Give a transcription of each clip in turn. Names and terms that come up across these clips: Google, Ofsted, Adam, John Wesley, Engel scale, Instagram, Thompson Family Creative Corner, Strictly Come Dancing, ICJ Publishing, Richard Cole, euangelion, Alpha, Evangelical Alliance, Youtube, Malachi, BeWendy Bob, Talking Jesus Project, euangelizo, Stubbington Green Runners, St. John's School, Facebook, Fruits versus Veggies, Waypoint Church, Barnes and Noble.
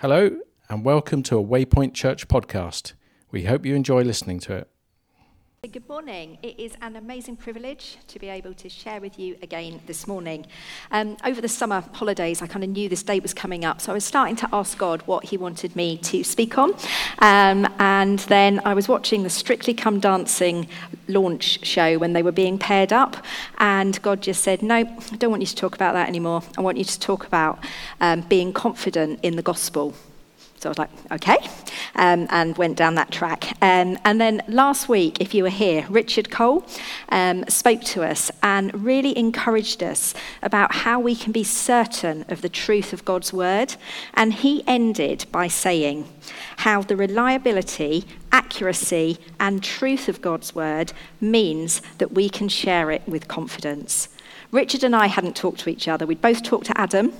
Hello and welcome to a Waypoint Church podcast. We hope you enjoy listening to it. Good morning. It is an amazing privilege to be able to share with you again this morning. Over the summer holidays, I kind of knew this date was coming up, so I was starting to ask God what he wanted me to speak on. And then I was watching the Strictly Come Dancing launch show when they were being paired up, and God just said, no, I don't want you to talk about that anymore. I want you to talk about being confident in the gospel. So I was like, okay, and went down that track. And then last week, if you were here, Richard Cole spoke to us and really encouraged us about how we can be certain of the truth of God's word. And he ended by saying how the reliability, accuracy, and truth of God's word means that we can share it with confidence. Richard and I hadn't talked to each other. We'd both talked to Adam,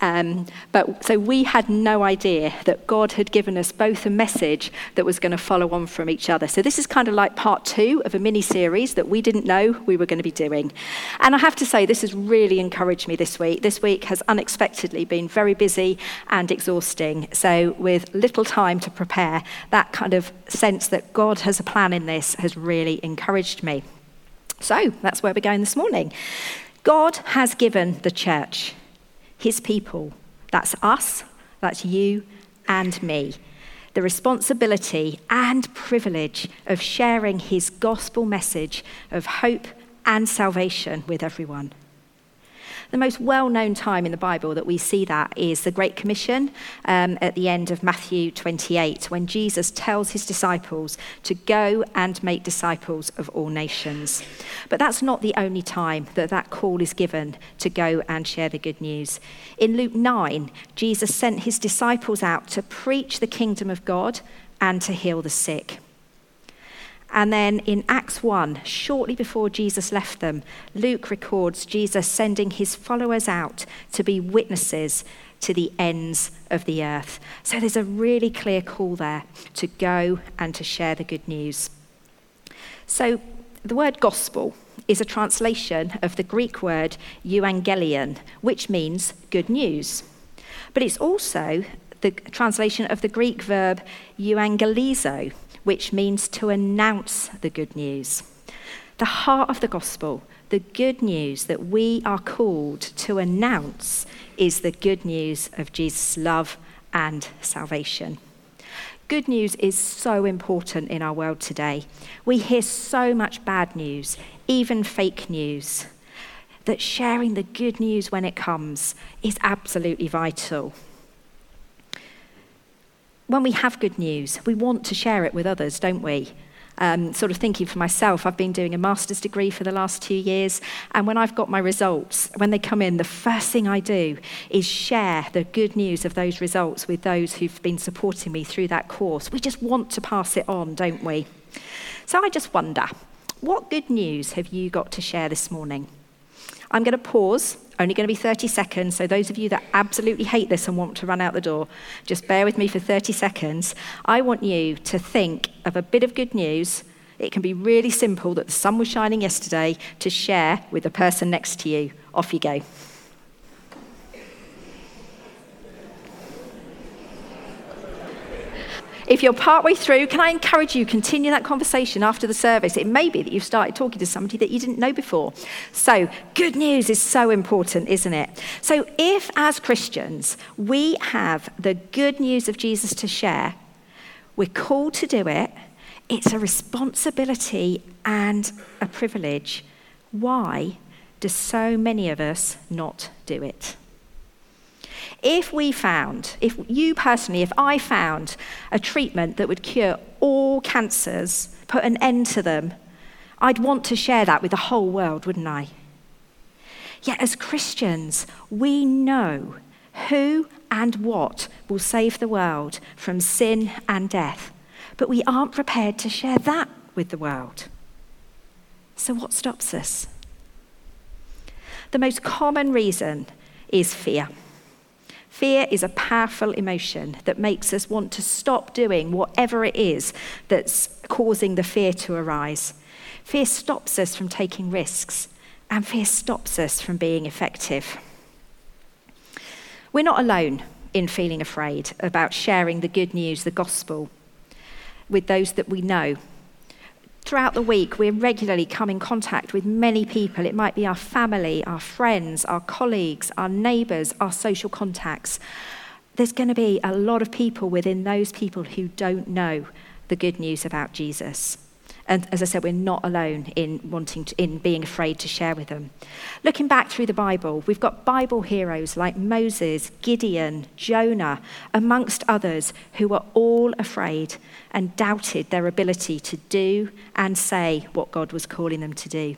so we had no idea that God had given us both a message that was going to follow on from each other. So this is kind of like part two of a mini-series that we didn't know we were going to be doing. And I have to say, this has really encouraged me this week. This week has unexpectedly been very busy and exhausting. So with little time to prepare, that kind of sense that God has a plan in this has really encouraged me. So that's where we're going this morning. God has given the church, his people, that's us, that's you and me, the responsibility and privilege of sharing his gospel message of hope and salvation with everyone. The most well-known time in the Bible that we see that is the Great Commission at the end of Matthew 28, when Jesus tells his disciples to go and make disciples of all nations. But that's not the only time that that call is given to go and share the good news. In Luke 9, Jesus sent his disciples out to preach the kingdom of God and to heal the sick. And then in Acts 1, shortly before Jesus left them, Luke records Jesus sending his followers out to be witnesses to the ends of the earth. So there's a really clear call there to go and to share the good news. So the word gospel is a translation of the Greek word euangelion, which means good news. But it's also the translation of the Greek verb euangelizo, which means to announce the good news. The heart of the gospel, the good news that we are called to announce, is the good news of Jesus' love and salvation. Good news is so important in our world today. We hear so much bad news, even fake news, that sharing the good news when it comes is absolutely vital. When we have good news, we want to share it with others, don't we? Sort of thinking for myself, I've been doing a master's degree for the last 2 years, and when I've got my results, when they come in, the first thing I do is share the good news of those results with those who've been supporting me through that course. We just want to pass it on, don't we? So I just wonder, what good news have you got to share this morning? I'm going to pause. Only going to be 30 seconds, so those of you that absolutely hate this and want to run out the door, just bear with me for 30 seconds. I want you to think of a bit of good news. It can be really simple, that the sun was shining yesterday, to share with the person next to you. Off you go. If you're partway through, can I encourage you, continue that conversation after the service? It may be that you've started talking to somebody that you didn't know before. So good news is so important, isn't it? So if, as Christians, we have the good news of Jesus to share, we're called to do it. It's a responsibility and a privilege. Why do so many of us not do it? If I found a treatment that would cure all cancers, put an end to them, I'd want to share that with the whole world, wouldn't I? Yet as Christians, we know who and what will save the world from sin and death, but we aren't prepared to share that with the world. So what stops us? The most common reason is fear. Fear is a powerful emotion that makes us want to stop doing whatever it is that's causing the fear to arise. Fear stops us from taking risks, and fear stops us from being effective. We're not alone in feeling afraid about sharing the good news, the gospel, with those that we know. Throughout the week, we regularly come in contact with many people. It might be our family, our friends, our colleagues, our neighbours, our social contacts. There's going to be a lot of people within those people who don't know the good news about Jesus. And as I said, we're not alone in being afraid to share with them. Looking back through the Bible, we've got Bible heroes like Moses, Gideon, Jonah, amongst others, who were all afraid and doubted their ability to do and say what God was calling them to do.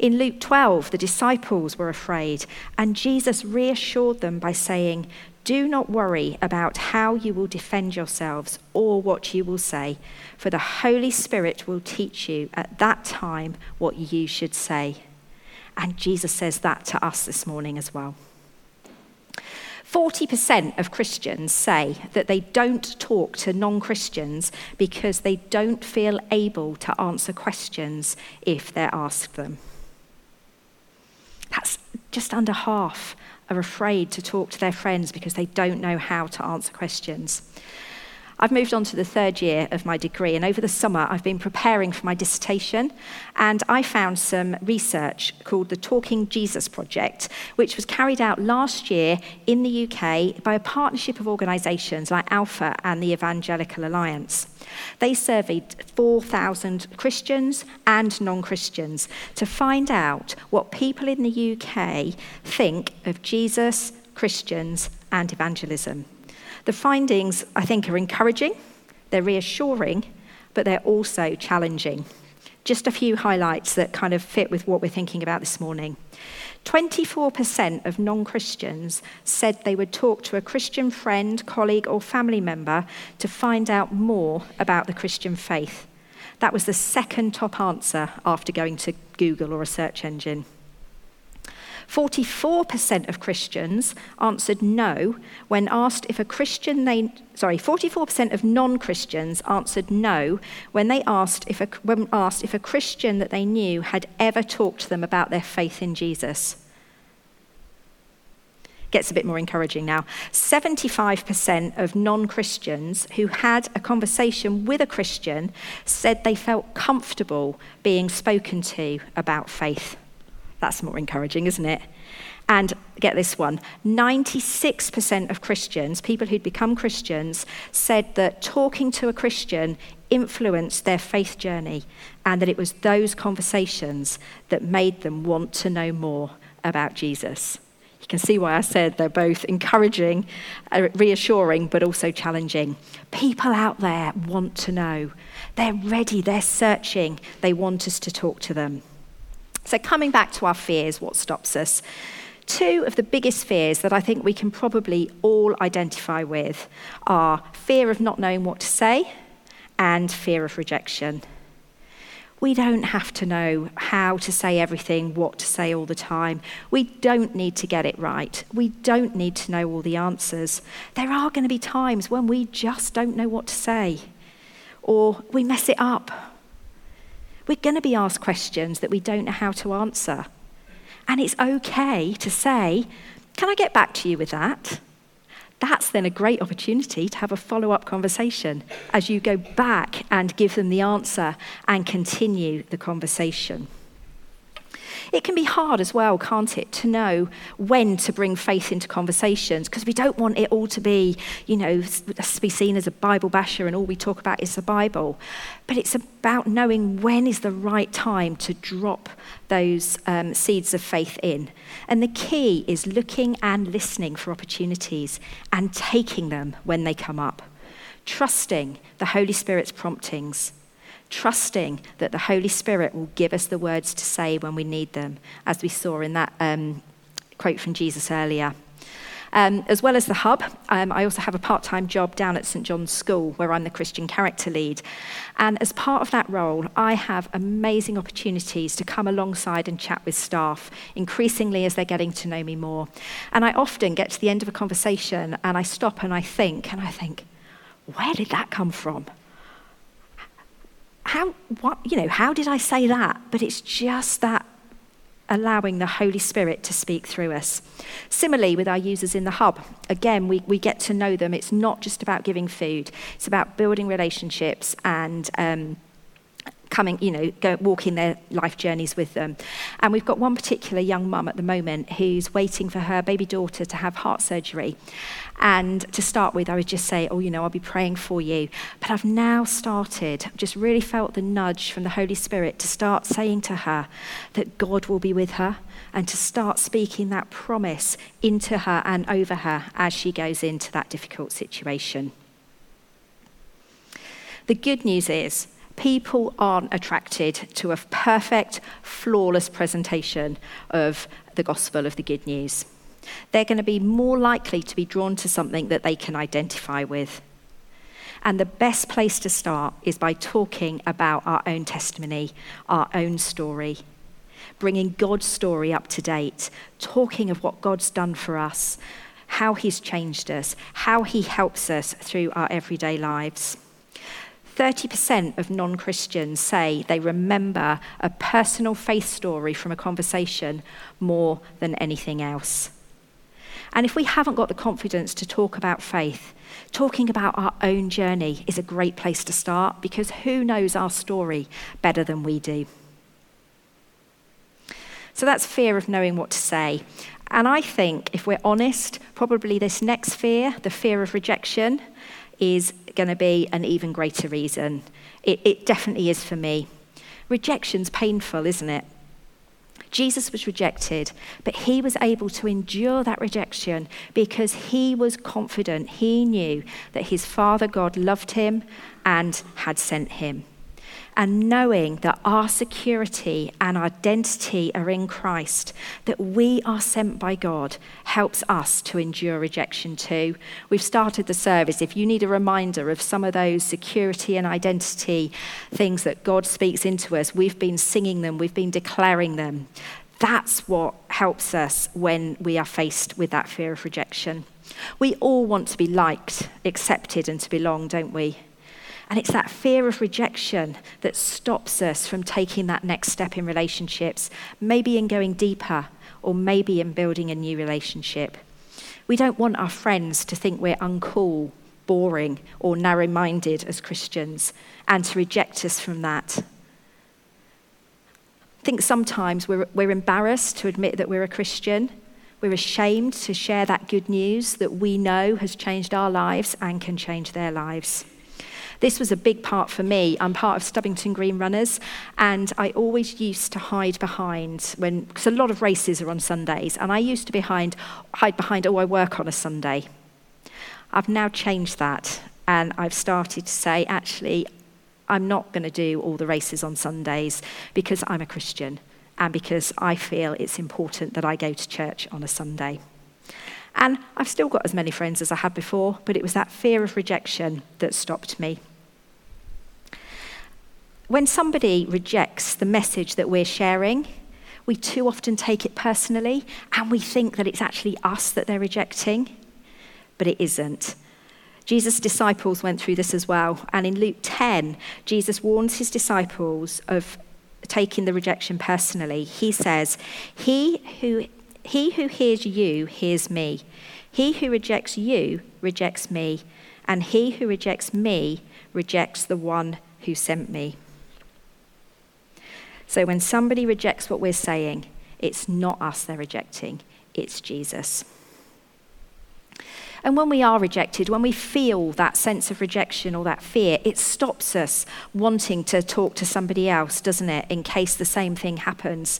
In Luke 12, the disciples were afraid, and Jesus reassured them by saying, "Do not worry about how you will defend yourselves or what you will say, for the Holy Spirit will teach you at that time what you should say." And Jesus says that to us this morning as well. 40% of Christians say that they don't talk to non-Christians because they don't feel able to answer questions if they're asked them. That's just under half are afraid to talk to their friends because they don't know how to answer questions. I've moved on to the third year of my degree, and over the summer I've been preparing for my dissertation, and I found some research called the Talking Jesus Project, which was carried out last year in the UK by a partnership of organisations like Alpha and the Evangelical Alliance. They surveyed 4,000 Christians and non-Christians to find out what people in the UK think of Jesus, Christians, and evangelism. The findings, I think, are encouraging, they're reassuring, but they're also challenging. Just a few highlights that kind of fit with what we're thinking about this morning. 24% of non-Christians said they would talk to a Christian friend, colleague, or family member to find out more about the Christian faith. That was the second top answer after going to Google or a search engine. 44% of Christians answered no when asked if a Christian 44% of non-Christians answered no when they asked when asked if a Christian that they knew had ever talked to them about their faith in Jesus. Gets a bit more encouraging now. 75% of non-Christians who had a conversation with a Christian said they felt comfortable being spoken to about faith. That's more encouraging, isn't it? And get this one, 96% of Christians, people who'd become Christians, said that talking to a Christian influenced their faith journey and that it was those conversations that made them want to know more about Jesus. You can see why I said they're both encouraging, reassuring, but also challenging. People out there want to know. They're ready, they're searching, they want us to talk to them. So coming back to our fears, what stops us? Two of the biggest fears that I think we can probably all identify with are fear of not knowing what to say and fear of rejection. We don't have to know how to say everything, what to say all the time. We don't need to get it right. We don't need to know all the answers. There are going to be times when we just don't know what to say, or we mess it up. We're going to be asked questions that we don't know how to answer. And it's okay to say, "Can I get back to you with that?" That's then a great opportunity to have a follow-up conversation as you go back and give them the answer and continue the conversation. It can be hard as well, can't it, to know when to bring faith into conversations, because we don't want it all to be, to be seen as a Bible basher and all we talk about is the Bible. But it's about knowing when is the right time to drop those seeds of faith in. And the key is looking and listening for opportunities and taking them when they come up. Trusting the Holy Spirit's promptings. Trusting that the Holy Spirit will give us the words to say when we need them, as we saw in that quote from Jesus earlier. As well as the hub, I also have a part-time job down at St. John's School where I'm the Christian character lead. And as part of that role, I have amazing opportunities to come alongside and chat with staff, increasingly as they're getting to know me more. And I often get to the end of a conversation and I stop and I think, where did that come from? How did I say that? But it's just that allowing the Holy Spirit to speak through us. Similarly, with our users in the hub, again, we get to know them. It's not just about giving food. It's about building relationships and walking their life journeys with them. And we've got one particular young mum at the moment who's waiting for her baby daughter to have heart surgery. And to start with, I would just say, I'll be praying for you. But I've now started, I've just really felt the nudge from the Holy Spirit to start saying to her that God will be with her and to start speaking that promise into her and over her as she goes into that difficult situation. The good news is, people aren't attracted to a perfect, flawless presentation of the gospel of the good news. They're going to be more likely to be drawn to something that they can identify with. And the best place to start is by talking about our own testimony, our own story, bringing God's story up to date, talking of what God's done for us, how he's changed us, how he helps us through our everyday lives. 30% of non-Christians say they remember a personal faith story from a conversation more than anything else. And if we haven't got the confidence to talk about faith, talking about our own journey is a great place to start, because who knows our story better than we do? So that's fear of knowing what to say. And I think, if we're honest, probably this next fear, the fear of rejection, is going to be an even greater reason. It definitely is for me. Rejection's painful, isn't it? Jesus was rejected, but he was able to endure that rejection because he was confident. He knew that his Father God loved him and had sent him. And knowing that our security and our identity are in Christ, that we are sent by God, helps us to endure rejection too. We've started the service. If you need a reminder of some of those security and identity things that God speaks into us, we've been singing them, we've been declaring them. That's what helps us when we are faced with that fear of rejection. We all want to be liked, accepted, and to belong, don't we? And it's that fear of rejection that stops us from taking that next step in relationships, maybe in going deeper, or maybe in building a new relationship. We don't want our friends to think we're uncool, boring, or narrow-minded as Christians, and to reject us from that. I think sometimes we're embarrassed to admit that we're a Christian. We're ashamed to share that good news that we know has changed our lives and can change their lives. This was a big part for me. I'm part of Stubbington Green Runners, and I always used to hide behind, because a lot of races are on Sundays, and I used to hide behind, I work on a Sunday. I've now changed that, and I've started to say, actually, I'm not going to do all the races on Sundays because I'm a Christian and because I feel it's important that I go to church on a Sunday. And I've still got as many friends as I had before, but it was that fear of rejection that stopped me. When somebody rejects the message that we're sharing, we too often take it personally, and we think that it's actually us that they're rejecting, but it isn't. Jesus' disciples went through this as well, and in Luke 10, Jesus warns his disciples of taking the rejection personally. He says, He who hears you hears me. He who rejects you rejects me, and he who rejects me rejects the one who sent me. So when somebody rejects what we're saying, it's not us they're rejecting, it's Jesus. And when we are rejected, when we feel that sense of rejection or that fear, it stops us wanting to talk to somebody else, doesn't it, in case the same thing happens.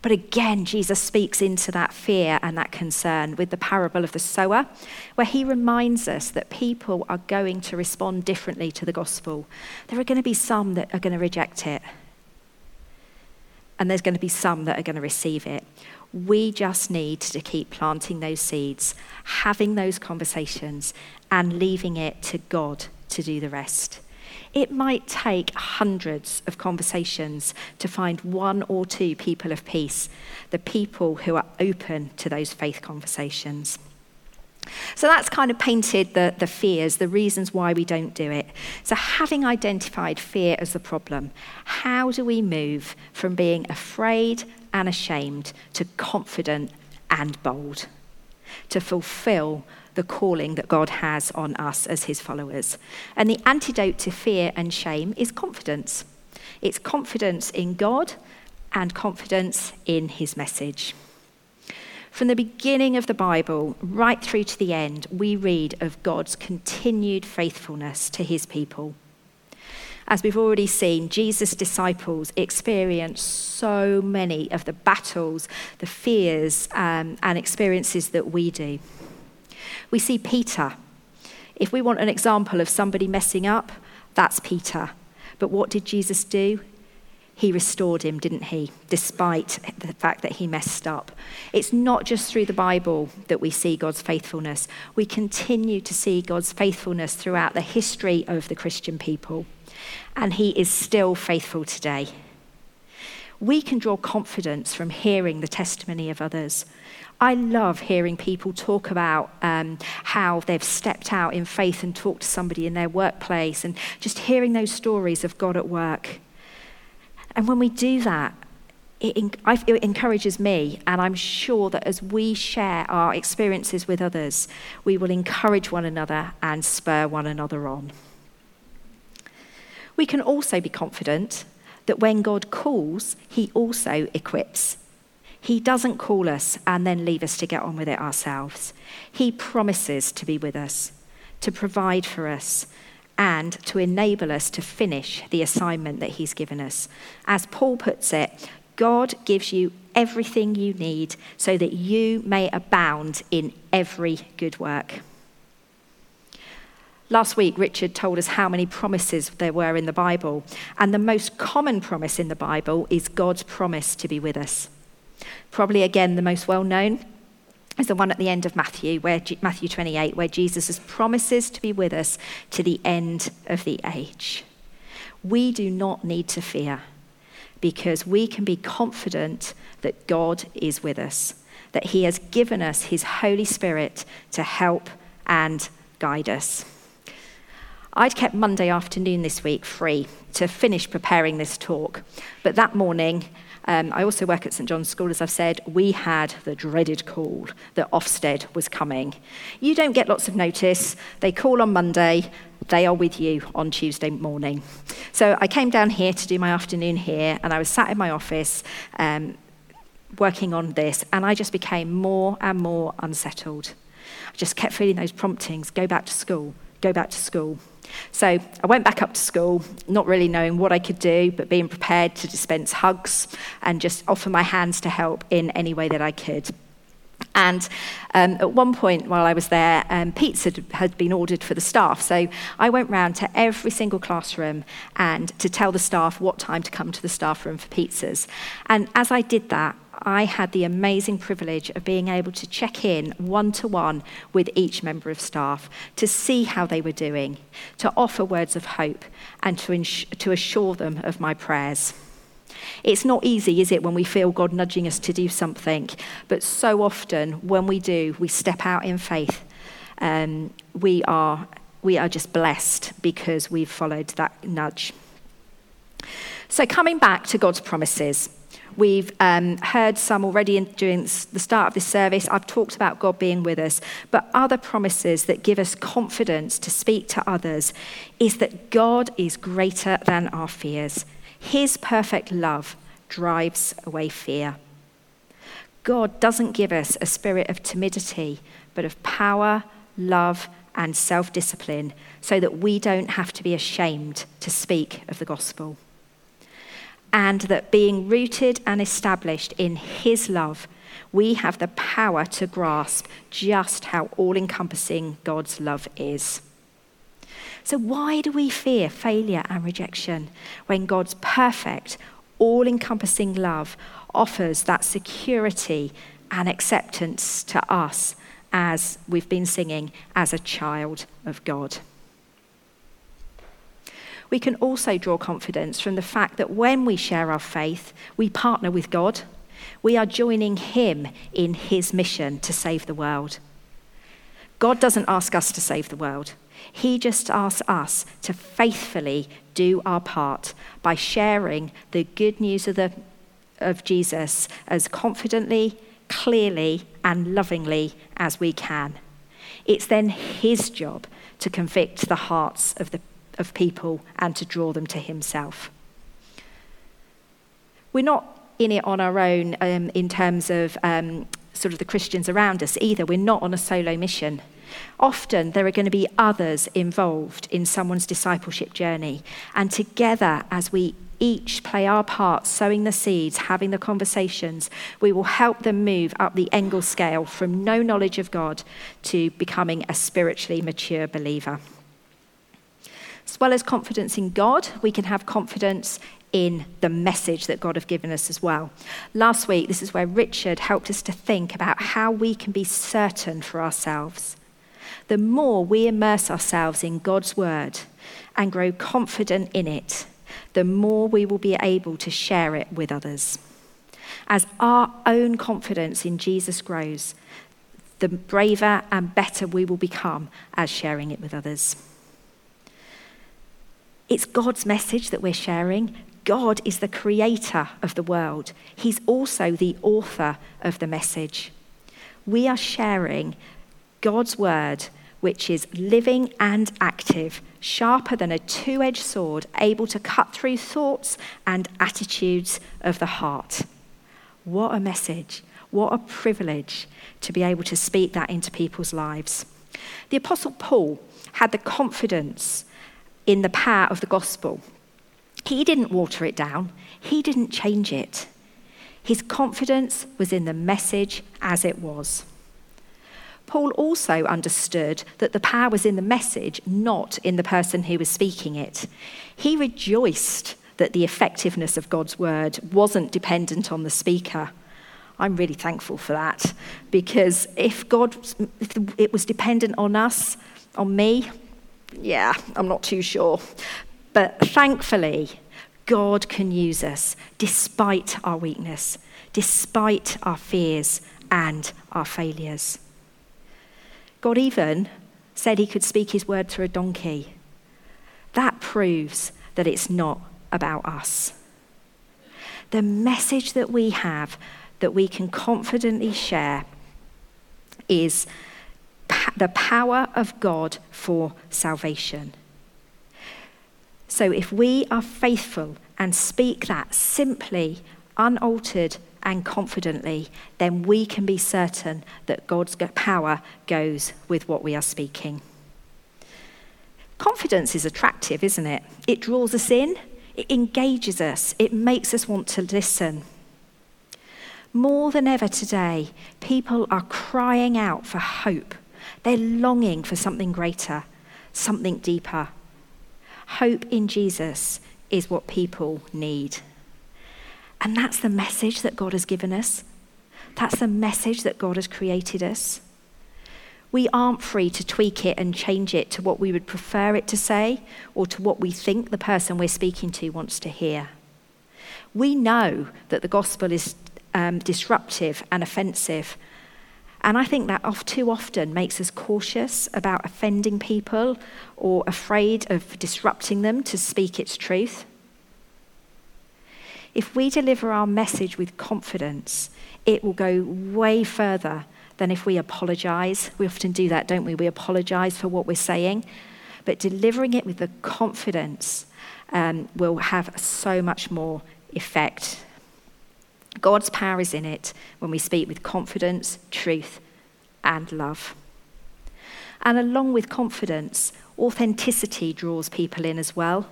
But again, Jesus speaks into that fear and that concern with the parable of the sower, where he reminds us that people are going to respond differently to the gospel. There are going to be some that are going to reject it, and there's going to be some that are going to receive it. We just need to keep planting those seeds, having those conversations, and leaving it to God to do the rest. It might take hundreds of conversations to find one or two people of peace, the people who are open to those faith conversations. So that's kind of painted the fears, the reasons why we don't do it. So having identified fear as the problem, how do we move from being afraid and ashamed to confident and bold to fulfill the calling that God has on us as his followers? And the antidote to fear and shame is confidence. It's confidence in God and confidence in his message. From the beginning of the Bible right through to the end, we read of God's continued faithfulness to his people. As we've already seen, Jesus' disciples experienced so many of the battles, the fears, and experiences that we do. We see Peter. If we want an example of somebody messing up, that's Peter. But what did Jesus do? He restored him, didn't he? Despite the fact that he messed up. It's not just through the Bible that we see God's faithfulness. We continue to see God's faithfulness throughout the history of the Christian people. And he is still faithful today. We can draw confidence from hearing the testimony of others. I love hearing people talk about how they've stepped out in faith and talked to somebody in their workplace, and just hearing those stories of God at work. And when we do that, it encourages me, and I'm sure that as we share our experiences with others, we will encourage one another and spur one another on. We can also be confident that when God calls, he also equips. He doesn't call us and then leave us to get on with it ourselves. He promises to be with us, to provide for us, and to enable us to finish the assignment that he's given us. As Paul puts it, God gives you everything you need so that you may abound in every good work. Last week, Richard told us how many promises there were in the Bible, and the most common promise in the Bible is God's promise to be with us. Probably, again, the most well-known is the one at the end of Matthew, Matthew 28, where Jesus promises to be with us to the end of the age. We do not need to fear, because we can be confident that God is with us, that he has given us his Holy Spirit to help and guide us. I'd kept Monday afternoon this week free to finish preparing this talk, but that morning, I also work at St. John's School, as I've said. We had the dreaded call that Ofsted was coming. You don't get lots of notice. They call on Monday. They are with you on Tuesday morning. So I came down here to do my afternoon here, and I was sat in my office working on this, and I just became more and more unsettled. I just kept feeling those promptings, go back to school, go back to school. So I went back up to school, not really knowing what I could do, but being prepared to dispense hugs and just offer my hands to help in any way that I could. And at one point while I was there, pizza had been ordered for the staff. So I went round to every single classroom and to tell the staff what time to come to the staff room for pizzas. And as I did that, I had the amazing privilege of being able to check in one-to-one with each member of staff to see how they were doing, to offer words of hope, and to assure them of my prayers. It's not easy, is it, when we feel God nudging us to do something, but so often when we do, we step out in faith. We are just blessed because we've followed that nudge. So coming back to God's promises, we've heard some already during the start of this service. I've talked about God being with us, but other promises that give us confidence to speak to others is that God is greater than our fears. His perfect love drives away fear. God doesn't give us a spirit of timidity, but of power, love, and self-discipline, so that we don't have to be ashamed to speak of the gospel. And that being rooted and established in his love, we have the power to grasp just how all-encompassing God's love is. So why do we fear failure and rejection when God's perfect, all-encompassing love offers that security and acceptance to us, as we've been singing, as a child of God? We can also draw confidence from the fact that when we share our faith, we partner with God. We are joining him in his mission to save the world. God doesn't ask us to save the world. He just asks us to faithfully do our part by sharing the good news of Jesus as confidently, clearly, and lovingly as we can. It's then his job to convict the hearts of people and to draw them to himself. We're not in it on our own in terms of sort of the Christians around us either. We're not on a solo mission. Often there are going to be others involved in someone's discipleship journey. And together, as we each play our part, sowing the seeds, having the conversations, we will help them move up the Engel scale from no knowledge of God to becoming a spiritually mature believer. As well as confidence in God, we can have confidence in the message that God has given us as well. Last week, this is where Richard helped us to think about how we can be certain for ourselves. The more we immerse ourselves in God's word and grow confident in it, the more we will be able to share it with others. As our own confidence in Jesus grows, the braver and better we will become as sharing it with others. It's God's message that we're sharing. God is the creator of the world. He's also the author of the message. We are sharing God's word, which is living and active, sharper than a two-edged sword, able to cut through thoughts and attitudes of the heart. What a message. What a privilege to be able to speak that into people's lives. The Apostle Paul had the confidence in the power of the gospel. He didn't water it down. He didn't change it. His confidence was in the message as it was. Paul also understood that the power was in the message, not in the person who was speaking it. He rejoiced that the effectiveness of God's word wasn't dependent on the speaker. I'm really thankful for that, because if it was dependent on us, on me, yeah, I'm not too sure. But thankfully, God can use us despite our weakness, despite our fears and our failures. God even said he could speak his word through a donkey. That proves that it's not about us. The message that we have that we can confidently share is the power of God for salvation. So if we are faithful and speak that simply, unaltered, and confidently, then we can be certain that God's power goes with what we are speaking. Confidence is attractive, isn't it? It draws us in, it engages us, it makes us want to listen. More than ever today, people are crying out for hope. They're longing for something greater, something deeper. Hope in Jesus is what people need. And that's the message that God has given us. That's the message that God has created us. We aren't free to tweak it and change it to what we would prefer it to say or to what we think the person we're speaking to wants to hear. We know that the gospel is disruptive and offensive. And I think that too often makes us cautious about offending people or afraid of disrupting them to speak its truth. If we deliver our message with confidence, it will go way further than if we apologise. We often do that, don't we? We apologise for what we're saying. But delivering it with the confidence will have so much more effect. God's power is in it when we speak with confidence, truth, and love. And along with confidence, authenticity draws people in as well.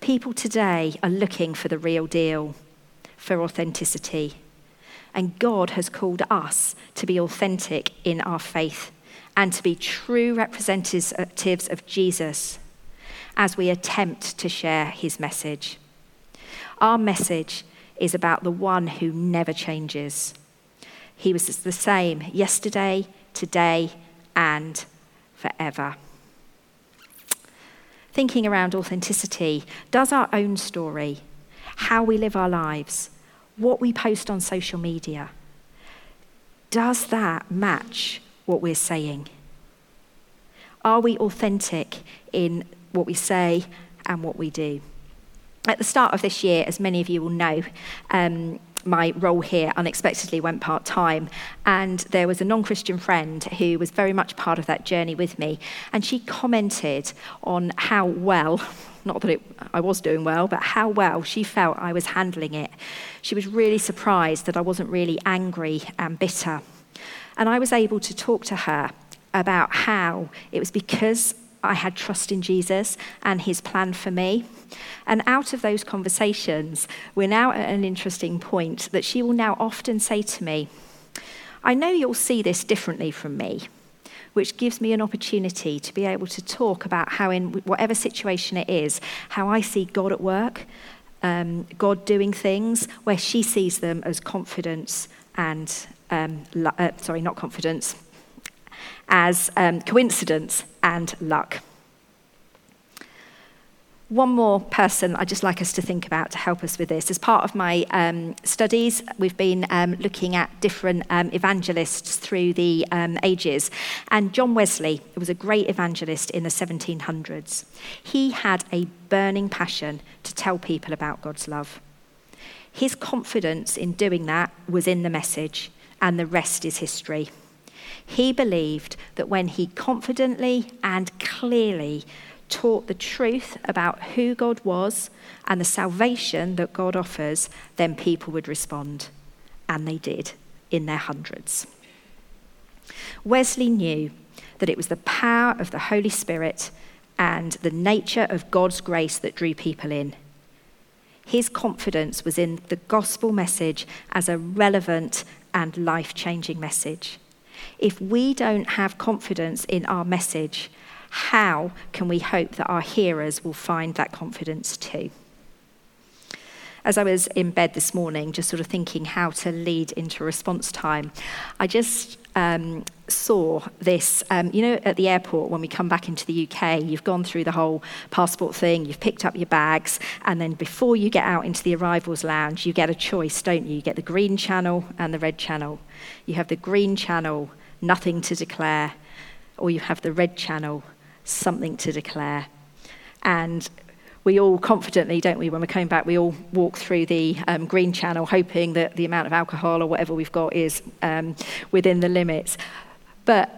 People today are looking for the real deal, for authenticity. And God has called us to be authentic in our faith and to be true representatives of Jesus as we attempt to share his message. Our message is about the one who never changes. He was the same yesterday, today, and forever. Thinking around authenticity, does our own story, how we live our lives, what we post on social media, does that match what we're saying? Are we authentic in what we say and what we do? At the start of this year, as many of you will know, my role here unexpectedly went part-time, and there was a non-Christian friend who was very much part of that journey with me, and she commented on how well, not that I was doing well, but how well she felt I was handling it. She was really surprised that I wasn't really angry and bitter. And I was able to talk to her about how it was because I had trust in Jesus and his plan for me. And out of those conversations, we're now at an interesting point that she will now often say to me, I know you'll see this differently from me, which gives me an opportunity to be able to talk about how, in whatever situation it is, how I see God at work, God doing things where she sees them as confidence and, coincidence and luck. One more person I'd just like us to think about to help us with this. As part of my studies, we've been looking at different evangelists through the ages. And John Wesley was a great evangelist in the 1700s. He had a burning passion to tell people about God's love. His confidence in doing that was in the message, and the rest is history. He believed that when he confidently and clearly taught the truth about who God was and the salvation that God offers, then people would respond. And they did, in their hundreds. Wesley knew that it was the power of the Holy Spirit and the nature of God's grace that drew people in. His confidence was in the gospel message as a relevant and life-changing message. If we don't have confidence in our message, how can we hope that our hearers will find that confidence too? As I was in bed this morning, just sort of thinking how to lead into response time, I just saw this, you know, at the airport when we come back into the UK, you've gone through the whole passport thing, you've picked up your bags, and then before you get out into the arrivals lounge, you get a choice, don't you? You get the green channel and the red channel. You have the green channel, nothing to declare, or you have the red channel, something to declare. And we all confidently, don't we, when we're coming back, we all walk through the green channel, hoping that the amount of alcohol or whatever we've got is within the limits. But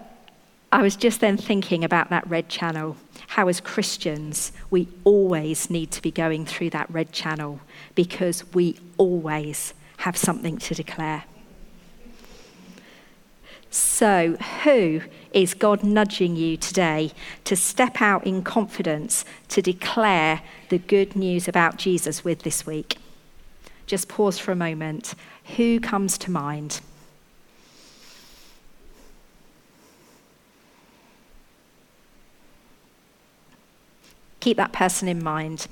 I was just then thinking about that red channel, how as Christians, we always need to be going through that red channel because we always have something to declare. So who is God nudging you today to step out in confidence to declare the good news about Jesus with this week? Just pause for a moment. Who comes to mind? Keep that person in mind.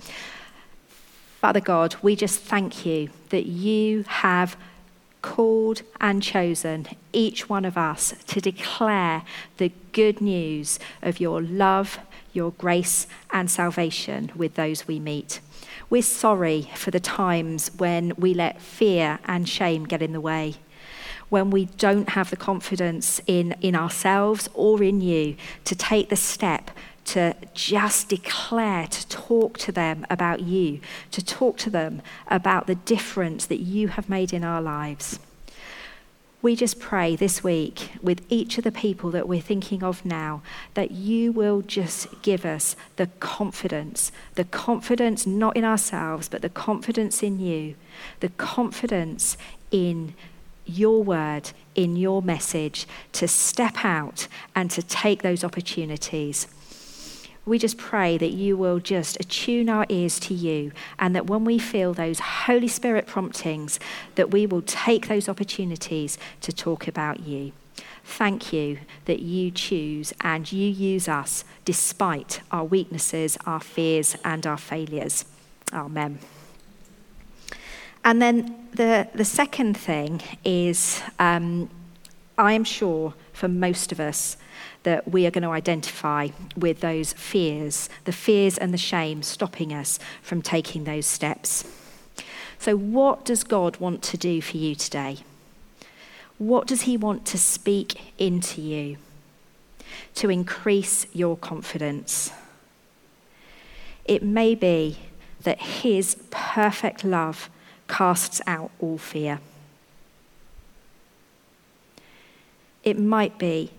Father God, we just thank you that you have called and chosen each one of us to declare the good news of your love, your grace, and salvation with those we meet. We're sorry for the times when we let fear and shame get in the way, when we don't have the confidence in ourselves or in you to take the step to just declare, to talk to them about you, to talk to them about the difference that you have made in our lives. We just pray this week with each of the people that we're thinking of now that you will just give us the confidence not in ourselves, but the confidence in you, the confidence in your word, in your message, to step out and to take those opportunities. We just pray that you will just attune our ears to you, and that when we feel those Holy Spirit promptings, that we will take those opportunities to talk about you. Thank you that you choose and you use us despite our weaknesses, our fears, and our failures. Amen. And then the second thing is, I am sure for most of us, that we are going to identify with those fears, the fears and the shame stopping us from taking those steps. So what does God want to do for you today? What does he want to speak into you? to increase your confidence. It may be that his perfect love casts out all fear. It might be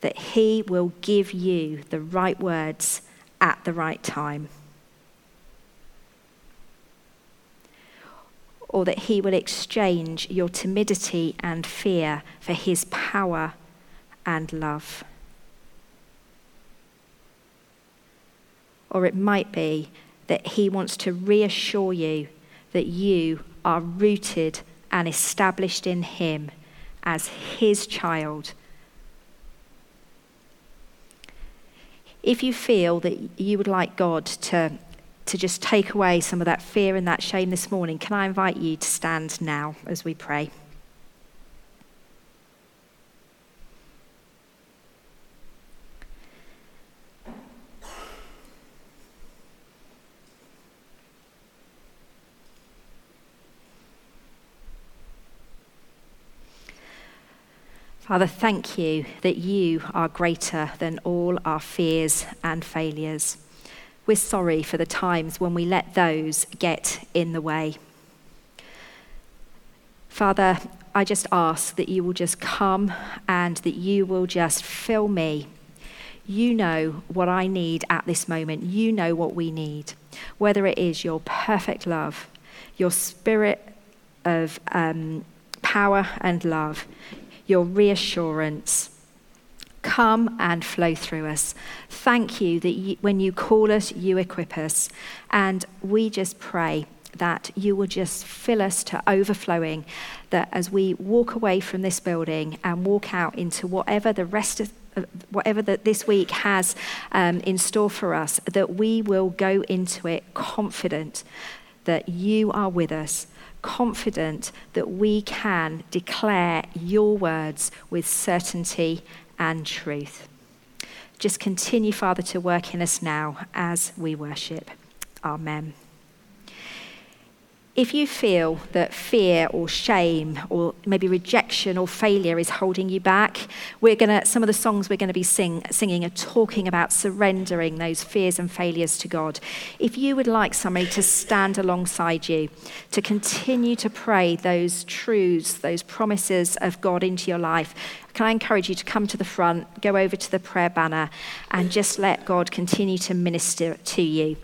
that he will give you the right words at the right time, or that he will exchange your timidity and fear for his power and love. Or it might be that he wants to reassure you that you are rooted and established in him as his child. If you feel that you would like God to just take away some of that fear and that shame this morning, can I invite you to stand now as we pray? Father, thank you that you are greater than all our fears and failures. We're sorry for the times when we let those get in the way. Father, I just ask that you will just come and that you will just fill me. You know what I need at this moment. You know what we need, whether it is your perfect love, your spirit of power and love, your reassurance. Come and flow through us. Thank you that when you call us, you equip us. And we just pray that you will just fill us to overflowing, that as we walk away from this building and walk out into whatever the rest of whatever that this week has in store for us, that we will go into it confident that you are with us, confident that we can declare your words with certainty and truth. Just continue, Father, to work in us now as we worship. Amen. If you feel that fear or shame or maybe rejection or failure is holding you back, some of the songs we're going to be singing are talking about surrendering those fears and failures to God. If you would like somebody to stand alongside you, to continue to pray those truths, those promises of God into your life, can I encourage you to come to the front, go over to the prayer banner, and just let God continue to minister to you.